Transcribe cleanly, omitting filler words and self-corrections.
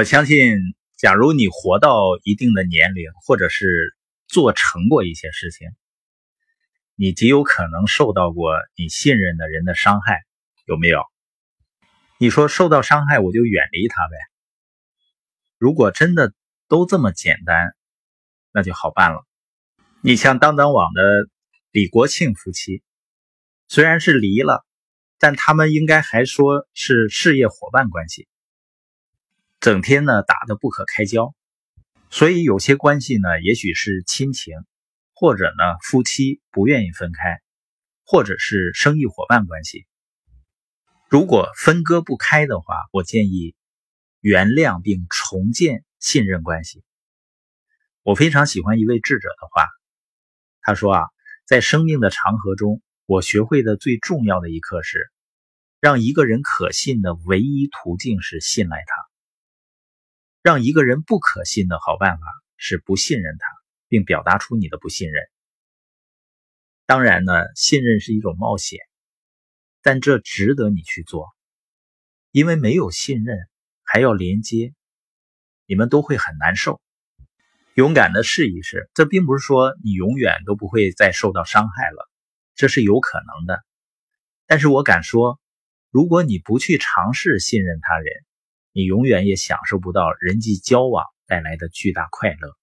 我相信假如你活到一定的年龄，或者是做成过一些事情，你极有可能受到过你信任的人的伤害，有没有？你说受到伤害我就远离他呗。如果真的都这么简单，那就好办了。你像当当网的李国庆夫妻，虽然是离了，但他们应该还说是事业伙伴关系，整天呢打得不可开交。所以有些关系呢，也许是亲情，或者呢夫妻不愿意分开，或者是生意伙伴关系。如果分割不开的话，我建议原谅并重建信任关系。我非常喜欢一位智者的话，他说啊，在生命的长河中，我学会的最重要的一课是，让一个人可信的唯一途径是信赖他。让一个人不可信的好办法是不信任他，并表达出你的不信任。当然呢，信任是一种冒险，但这值得你去做，因为没有信任，还要连接，你们都会很难受。勇敢的试一试，这并不是说你永远都不会再受到伤害了，这是有可能的。但是我敢说，如果你不去尝试信任他人，你永远也享受不到人际交往带来的巨大快乐。